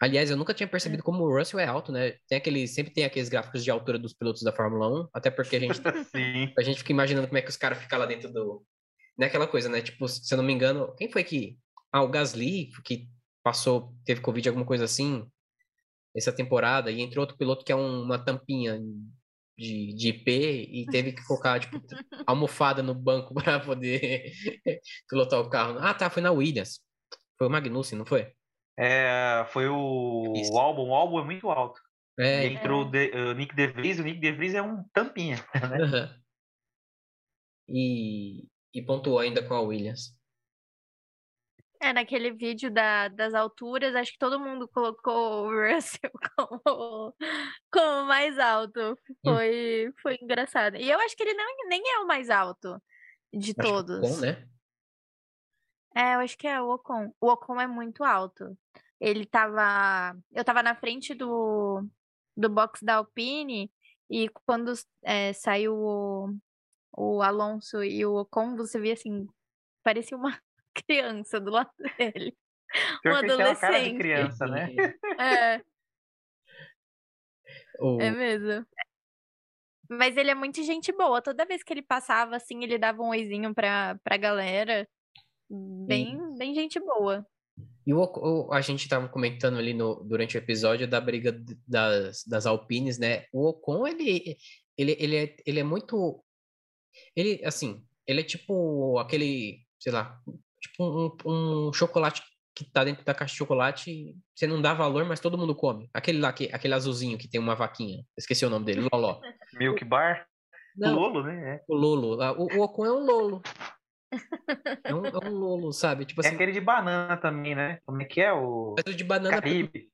Aliás, eu nunca tinha percebido como o Russell é alto, né? Tem aquele, sempre tem aqueles gráficos de altura dos pilotos da Fórmula um, até porque a gente, sim, a gente fica imaginando como é que os caras ficam lá dentro do... Não é aquela coisa, né? Tipo, se eu não me engano, quem foi que... Ah, o Gasly, que passou, teve Covid, alguma coisa assim, essa temporada, e entrou outro piloto que é um, uma tampinha de, de I P e teve que colocar, tipo, almofada no banco para poder pilotar o carro. Ah, tá, foi na Williams. Foi o Magnussen, não foi? É, foi o, o álbum, o álbum é muito alto. É, e entrou é. o, de, o Nick DeVries, o Nick DeVries é um tampinha, né? Uhum. E, e pontuou ainda com a Williams. É, naquele vídeo da, das alturas, acho que todo mundo colocou o Russell como, como mais alto. Foi, hum. foi engraçado. E eu acho que ele não, nem é o mais alto de acho todos. Bom, né? É, eu acho que é o Ocon. O Ocon é muito alto. Ele tava... Eu tava na frente do, do box da Alpine e quando é, saiu o... o Alonso e o Ocon, você via assim, parecia uma criança do lado dele. Um adolescente. Uma cara de criança, né? É. O... é mesmo. Mas ele é muito gente boa. Toda vez que ele passava, assim, ele dava um oizinho pra, pra galera. Bem, bem gente boa. E o, o, a gente estava comentando ali no, durante o episódio da briga das, das Alpines, né? O Ocon, ele, ele, ele, é, ele é muito... Ele, assim, ele é tipo aquele, sei lá, tipo um, um chocolate que tá dentro da caixa de chocolate, você não dá valor, mas todo mundo come. Aquele lá, que, aquele azulzinho que tem uma vaquinha. Esqueci o nome dele, Lolo. Milk Bar? Não, o Lolo, né? O Lolo. O, o Ocon é um Lolo. É um, é um Lolo, sabe? Tipo assim... É aquele de banana também, né? Como é que é o... É de banana... Caribe.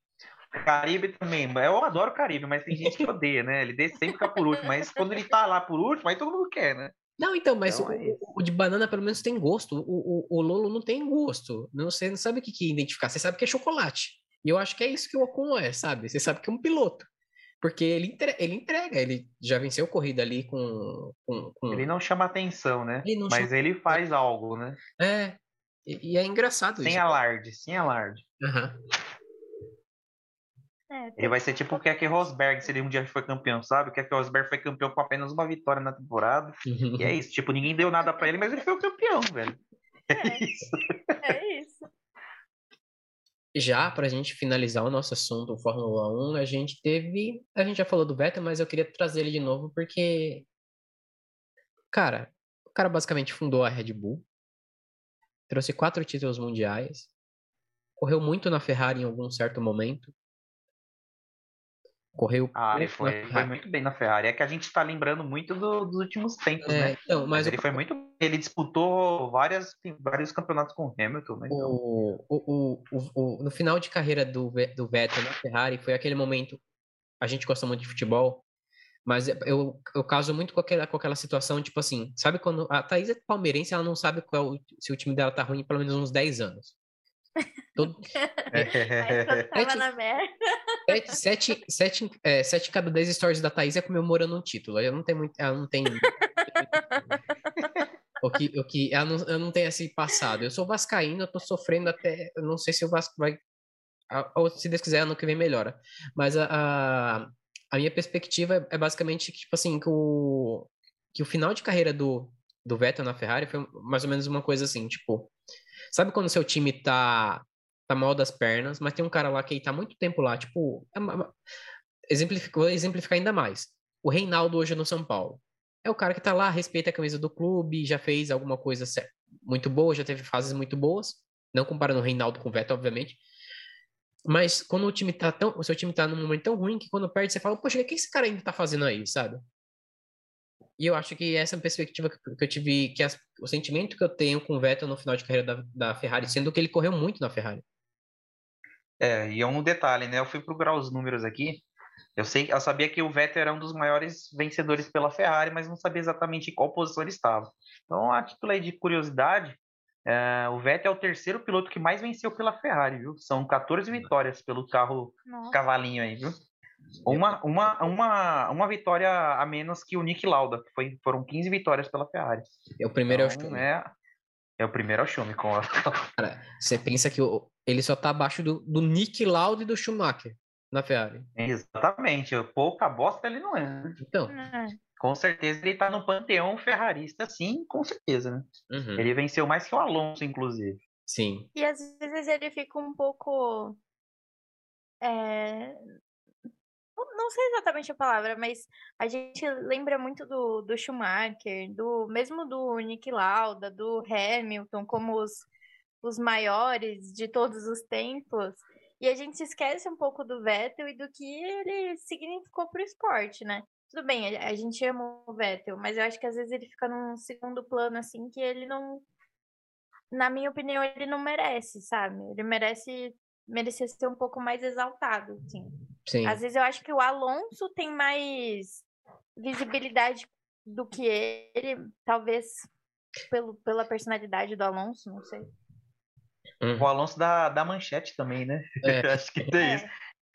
Caribe também. Eu adoro Caribe, mas tem gente que odeia, né? Ele sempre fica por último, mas quando ele tá lá por último, aí todo mundo quer, né? Não, então, mas então, o, é o de banana pelo menos tem gosto. O, o, o Lolo não tem gosto. Não, você não sabe o que, que identificar. Você sabe que é chocolate. E eu acho que é isso que o Ocon é, sabe? Você sabe que é um piloto. Porque ele entrega, ele entrega, ele já venceu corrida ali com, com, com... Ele não chama atenção, né? Ele não Mas chama... ele faz algo, né? É, e, e é engraçado sem isso. Sem alarde, sem alarde. Uhum. É, ele vai ser tipo o Keke Rosberg, se ele um dia foi campeão, sabe? O Keke Rosberg foi campeão com apenas uma vitória na temporada. Uhum. E é isso, tipo, ninguém deu nada pra ele, mas ele foi o campeão, velho. É, é isso. É isso. Já, pra gente finalizar o nosso assunto Fórmula um, a gente teve... A gente já falou do Vettel, mas eu queria trazer ele de novo, porque Cara, o cara basicamente fundou a Red Bull, trouxe quatro títulos mundiais, correu muito na Ferrari em algum certo momento. Correu ah, ele foi, foi muito bem na Ferrari. É que a gente está lembrando muito do, dos últimos tempos, é, né? Então, mas mas ele o... foi muito ele disputou várias, vários campeonatos com o Hamilton, né? Então... O, o, o, o, no final de carreira do, do Vettel na Ferrari, foi aquele momento... A gente gosta muito de futebol, mas eu, eu caso muito com aquela, com aquela situação, tipo assim, sabe quando... A Thaís é palmeirense, ela não sabe qual é o, se o time dela tá ruim pelo menos uns dez anos. Todo... É, sete, na sete, sete, é, sete cada dez stories da Thaís é comemorando um título. Ela não tem muito. Ela não tem. o que, o que, ela, não, ela não tem esse passado. Eu sou vascaíno, eu tô sofrendo até. Eu não sei se o Vasco vai. Ou se Deus quiser, ano que vem melhora. Mas a, a, a minha perspectiva é, é basicamente tipo assim, que o, que o final de carreira do, do Vettel na Ferrari foi mais ou menos uma coisa assim, tipo. Sabe quando seu time tá, tá mal das pernas, mas tem um cara lá que tá muito tempo lá, tipo, exemplificou, exemplificar ainda mais. O Reinaldo hoje no São Paulo. É o cara que tá lá, respeita a camisa do clube, já fez alguma coisa muito boa, já teve fases muito boas, não comparando o Reinaldo com o Vettel, obviamente. Mas quando o time tá tão, o seu time tá num momento tão ruim que quando perde você fala, poxa, o que esse cara ainda tá fazendo aí, sabe? E eu acho que essa é a perspectiva que eu tive, que as, o sentimento que eu tenho com o Vettel no final de carreira da, da Ferrari, sendo que ele correu muito na Ferrari. É, e é um detalhe, né? Eu fui procurar os números aqui. Eu, sei, eu sabia que o Vettel era um dos maiores vencedores pela Ferrari, mas não sabia exatamente em qual posição ele estava. Então, a título aí de curiosidade, é, o Vettel é o terceiro piloto que mais venceu pela Ferrari, viu? São catorze vitórias pelo carro Nossa. Cavalinho aí, viu? Uma, uma, uma, uma vitória a menos que o Nick Lauda, que foi, foram quinze vitórias pela Ferrari. É o primeiro então, é o Schumi. É, é o primeiro é o Schumi. Com a... Cara, você pensa que o, ele só tá abaixo do, do Nick Lauda e do Schumacher na Ferrari. Exatamente. Pouca bosta ele não é. Né? Então. Com certeza ele tá no panteão ferrarista, sim, com certeza. Né? Uhum. Ele venceu mais que o Alonso, inclusive. Sim. E às vezes ele fica um pouco... É... Não sei exatamente a palavra, mas a gente lembra muito do, do Schumacher, do, mesmo do Nick Lauda, do Hamilton, como os, os maiores de todos os tempos. E a gente esquece um pouco do Vettel e do que ele significou para o esporte, né? Tudo bem, a, a gente ama o Vettel, mas eu acho que às vezes ele fica num segundo plano, assim, que ele não... Na minha opinião, ele não merece, sabe? Ele merece... merecia ser um pouco mais exaltado, assim. Sim. Às vezes eu acho que o Alonso tem mais visibilidade do que ele, talvez pelo, pela personalidade do Alonso, não sei. Hum. O Alonso dá, dá manchete também, né? É. Acho que tem é. Isso.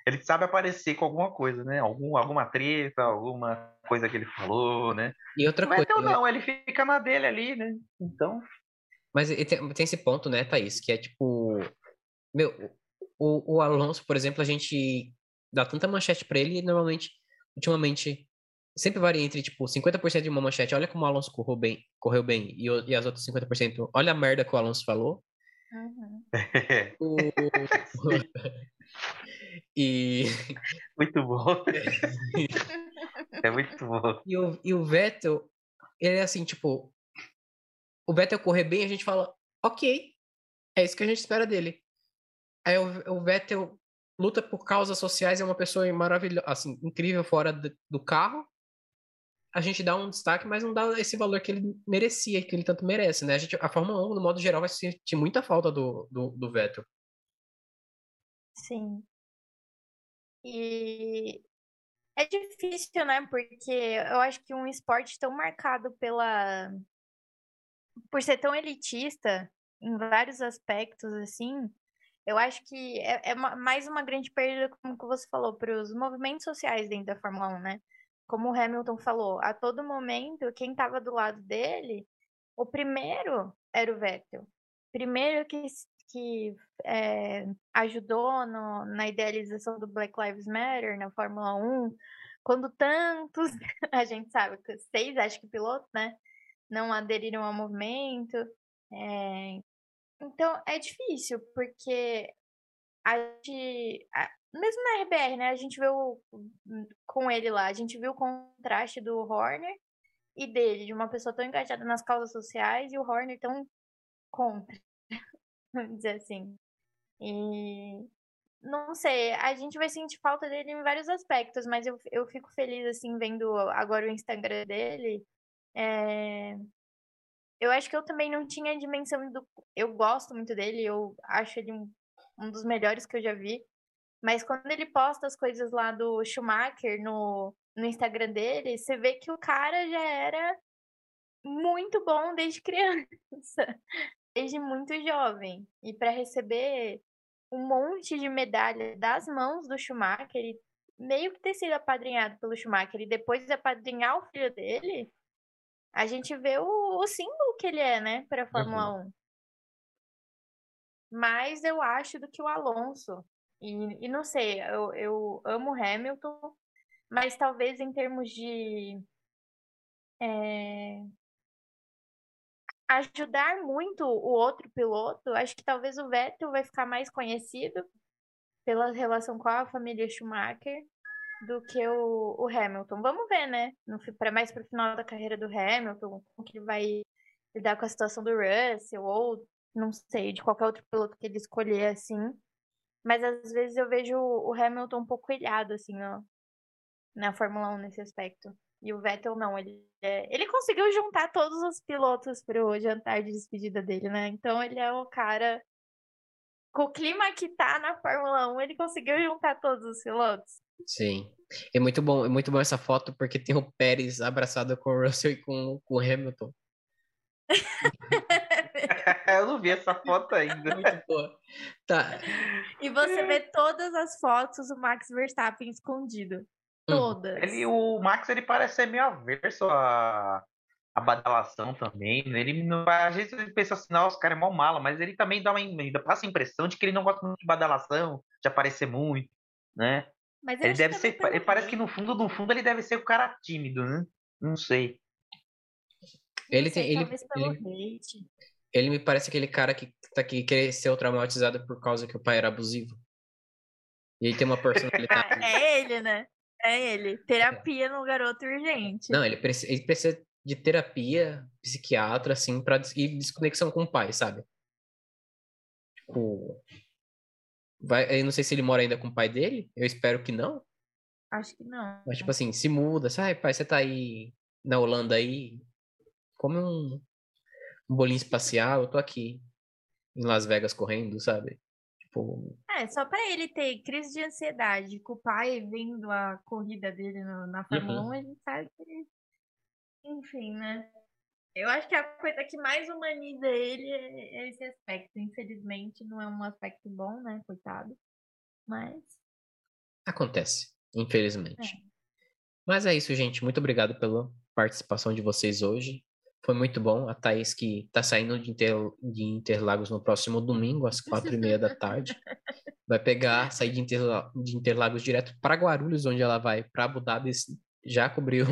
Ele sabe aparecer com alguma coisa, né? Algum, alguma treta, alguma coisa que ele falou, né? E outra Mas coisa... Então não, ele fica na dele ali, né? Então... Mas tem, tem esse ponto, né, Thaís? Que é tipo... Meu... O, o Alonso, por exemplo, a gente dá tanta manchete pra ele e normalmente, ultimamente, sempre varia entre, tipo, cinquenta por cento de uma manchete, olha como o Alonso correu bem, correu bem e, e as outras cinquenta por cento, olha a merda que o Alonso falou. Uhum. O... e... Muito bom. É muito bom. E o, e o Vettel, ele é assim, tipo, o Vettel correr bem, a gente fala, ok, é isso que a gente espera dele. Aí o, o Vettel luta por causas sociais, é uma pessoa maravilhosa, assim, incrível fora do, do carro. A gente dá um destaque, mas não dá esse valor que ele merecia, que ele tanto merece, né? A, gente, a Fórmula um, no modo geral, vai sentir muita falta do, do, do Vettel. Sim. E é difícil, né? Porque eu acho que um esporte tão marcado pela... por ser tão elitista em vários aspectos, assim... Eu acho que é, é mais uma grande perda, como que você falou, para os movimentos sociais dentro da Fórmula um, né? Como o Hamilton falou, a todo momento, quem estava do lado dele, o primeiro era o Vettel. Primeiro que, que é, ajudou no, na idealização do Black Lives Matter, na Fórmula um, quando tantos, a gente sabe, seis, acho que pilotos, né? Não aderiram ao movimento, é... Então, é difícil, porque a gente, mesmo na R B R, né, a gente viu com ele lá, a gente viu o contraste do Horner e dele, de uma pessoa tão engajada nas causas sociais e o Horner tão contra, vamos dizer assim. E não sei, a gente vai sentir falta dele em vários aspectos, mas eu, eu fico feliz, assim, vendo agora o Instagram dele. É... Eu acho que eu também não tinha a dimensão do... Eu gosto muito dele, eu acho ele um, um dos melhores que eu já vi. Mas quando ele posta as coisas lá do Schumacher no, no Instagram dele, você vê que o cara já era muito bom desde criança, desde muito jovem. E para receber um monte de medalha das mãos do Schumacher, ele meio que ter sido apadrinhado pelo Schumacher e depois apadrinhar o filho dele, a gente vê o, o símbolo que ele é, né, para a Fórmula uhum. um. Mais eu acho do que o Alonso. E, e não sei, eu, eu amo Hamilton, mas talvez em termos de é, ajudar muito o outro piloto, acho que talvez o Vettel vai ficar mais conhecido pela relação com a família Schumacher do que o, o Hamilton. Vamos ver, né? No, pra, mais para o final da carreira do Hamilton, como que ele vai lidar com a situação do Russell, ou não sei, de qualquer outro piloto que ele escolher, assim. Mas às vezes eu vejo o Hamilton um pouco ilhado, assim, ó, na Fórmula um nesse aspecto. E o Vettel não, ele, é... ele conseguiu juntar todos os pilotos pro jantar de despedida dele, né? Então ele é o cara, com o clima que tá na Fórmula um, ele conseguiu juntar todos os pilotos. Sim, é muito bom, é muito bom essa foto, porque tem o Pérez abraçado com o Russell e com, com o Hamilton. Eu não vi essa foto ainda. Muito boa. Tá. E você vê todas as fotos do Max Verstappen escondido. Todas. Ele, o Max, ele parece ser meio averso à, à badalação também. Ele não, às vezes ele pensa assim, os caras é mó mala, mas ele também dá uma, ainda passa a impressão de que ele não gosta muito de badalação, de aparecer muito, né? Mas ele deve ser, ele parece que no fundo, no fundo, ele deve ser o cara tímido, né? Não sei. Ele tem, sei, ele, talvez pelo ele... hate. Ele me parece aquele cara que, tá, que cresceu traumatizado por causa que o pai era abusivo. E ele tem uma personalidade... É ele, né? É ele. Terapia é. No garoto urgente. Não, ele precisa, ele precisa de terapia, psiquiatra, assim, pra, e desconexão com o pai, sabe? Tipo... Vai, eu não sei se ele mora ainda com o pai dele. Eu espero que não. Acho que não. Mas, tipo assim, se muda. Sai, pai, você tá aí na Holanda aí. Come um... um bolinho espacial, eu tô aqui em Las Vegas correndo, sabe? Tipo... É, só pra ele ter crise de ansiedade, com o pai vendo a corrida dele no, na Fórmula uhum. um, a gente sabe que... Enfim, né? Eu acho que a coisa que mais humaniza ele é esse aspecto. Infelizmente, não é um aspecto bom, né? Coitado. Mas... Acontece, infelizmente. É. Mas é isso, gente. Muito obrigado pela participação de vocês hoje. Foi muito bom. A Thaís, que tá saindo de, Inter... de Interlagos no próximo domingo, às quatro e meia da tarde. Vai pegar, sair de, Interla... de Interlagos direto para Guarulhos, onde ela vai para Abu Dhabi. Já cobriu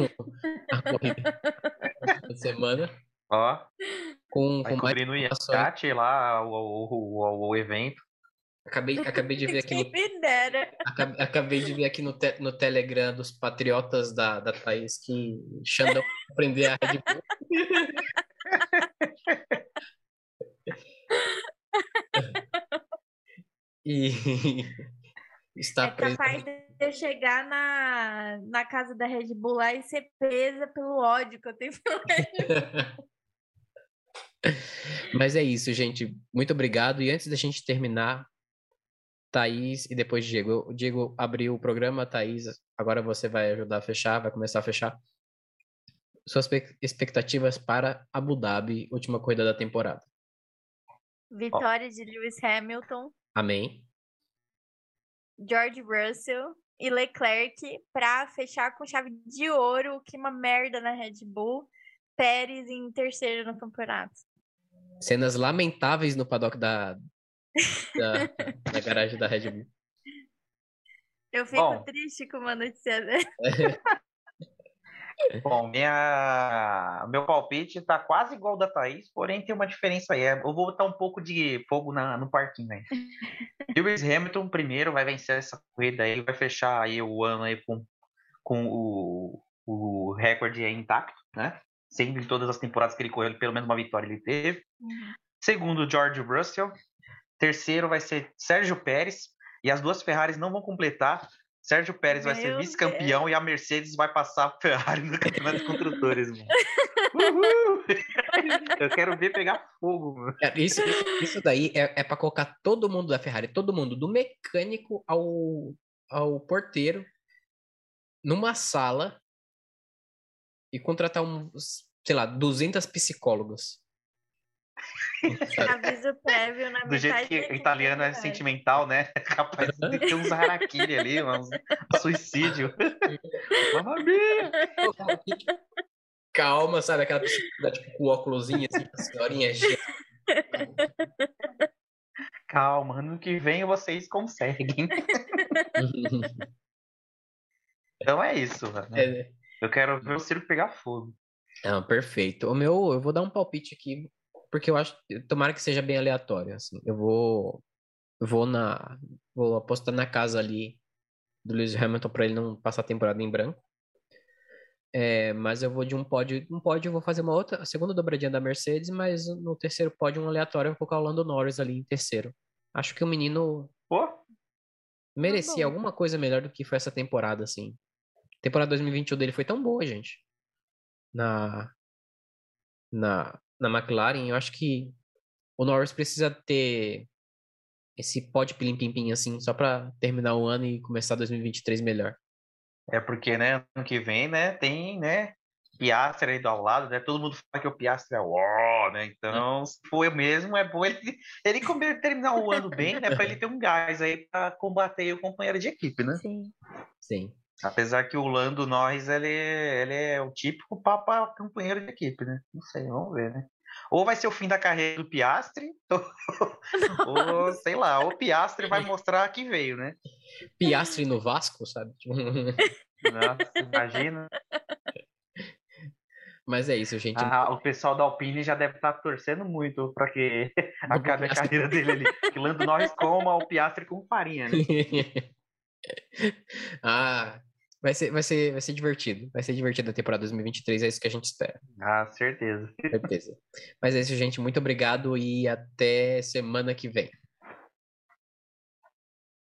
a corrida da semana. Ó, com, vai com cobrir no iate lá o, o, o, o evento. Acabei, acabei de ver aqui no... Acabei, acabei de ver aqui no, te... no Telegram dos patriotas da, da Thaís que Xandão vai prender a Red Bull. E está é capaz de eu chegar na, na casa da Red Bull lá e ser presa pelo ódio que eu tenho pela Red Bull. Mas é isso, gente, muito obrigado. E antes da gente terminar, Thaís e depois Diego, o Diego abriu o programa. Thaís, agora você vai ajudar a fechar, vai começar a fechar suas expectativas para Abu Dhabi, última corrida da temporada. Vitória oh. de Lewis Hamilton. Amém. George Russell e Leclerc para fechar com chave de ouro, o que uma merda na Red Bull. Pérez em terceiro no campeonato. Cenas lamentáveis no paddock da, da, da garagem da Red Bull. Eu fico Bom. triste com uma notícia dessa. Bom, minha... meu palpite tá quase igual ao da Thaís, porém tem uma diferença aí. Eu vou botar um pouco de fogo na... no parquinho aí. Lewis Hamilton primeiro vai vencer essa corrida aí, vai fechar aí o ano aí com, com o... o recorde aí intacto, né? sempre em todas as temporadas que ele correu, pelo menos uma vitória ele teve. Uhum. Segundo, George Russell. Terceiro vai ser Sérgio Pérez. E as duas Ferraris não vão completar. Sérgio Pérez Meu vai ser vice-campeão Deus. E a Mercedes vai passar a Ferrari no campeonato de construtores, mano. Uhul! Eu quero ver pegar fogo, mano. Isso, isso daí é, é pra colocar todo mundo da Ferrari, todo mundo, do mecânico ao, ao porteiro, numa sala e contratar, um, sei lá, duzentos psicólogos. Aviso prévio na do jeito que o italiano é sentimental, né? Capaz de ter uns harakiri ali, uns suicídio. Calma, sabe? Aquela pessoa tipo, com o óculosinho assim, a senhorinha. Calma, ano que vem vocês conseguem. Então é isso, mano. É. Eu quero ver o circo pegar fogo. Não, perfeito. O meu, eu vou dar um palpite aqui. Porque eu acho, tomara que seja bem aleatório, assim. Eu vou, vou na, vou apostar na casa ali do Lewis Hamilton para ele não passar a temporada em branco. É, mas eu vou de um pódio, um pódio eu vou fazer uma outra, a segunda dobradinha da Mercedes, mas no terceiro pódio, um aleatório, eu vou colocar o Lando Norris ali em terceiro. Acho que o menino oh. merecia não, não. alguma coisa melhor do que foi essa temporada, assim. A temporada dois mil e vinte e um dele foi tão boa, gente. Na... Na... na McLaren, eu acho que o Norris precisa ter esse pó de pilim-pim-pim, assim, só pra terminar o ano e começar dois mil e vinte e três melhor. É porque, né, ano que vem, né, tem, né, Piastri aí do ao lado, né, todo mundo fala que o Piastri é uó, né, então, é. se for mesmo, é bom ele, ele comer, terminar o ano bem, né, pra ele ter um gás aí pra combater o companheiro de equipe, né? Sim. Sim. Apesar que o Lando Norris, ele, ele é o típico papa companheiro de equipe, né? Não sei, vamos ver, né? Ou vai ser o fim da carreira do Piastri, ou, sei lá, o Piastri vai mostrar que veio, né? Piastri no Vasco, sabe? Nossa, imagina. Mas é isso, gente. Ah, o pessoal da Alpine já deve estar torcendo muito para que acabe a carreira dele ali. Que Lando Norris coma o Piastri com farinha, né? Ah... Vai ser, vai, ser, vai ser divertido. Vai ser divertido a temporada dois mil e vinte e três, é isso que a gente espera. Ah, certeza. Certeza. Mas é isso, gente. Muito obrigado e até semana que vem.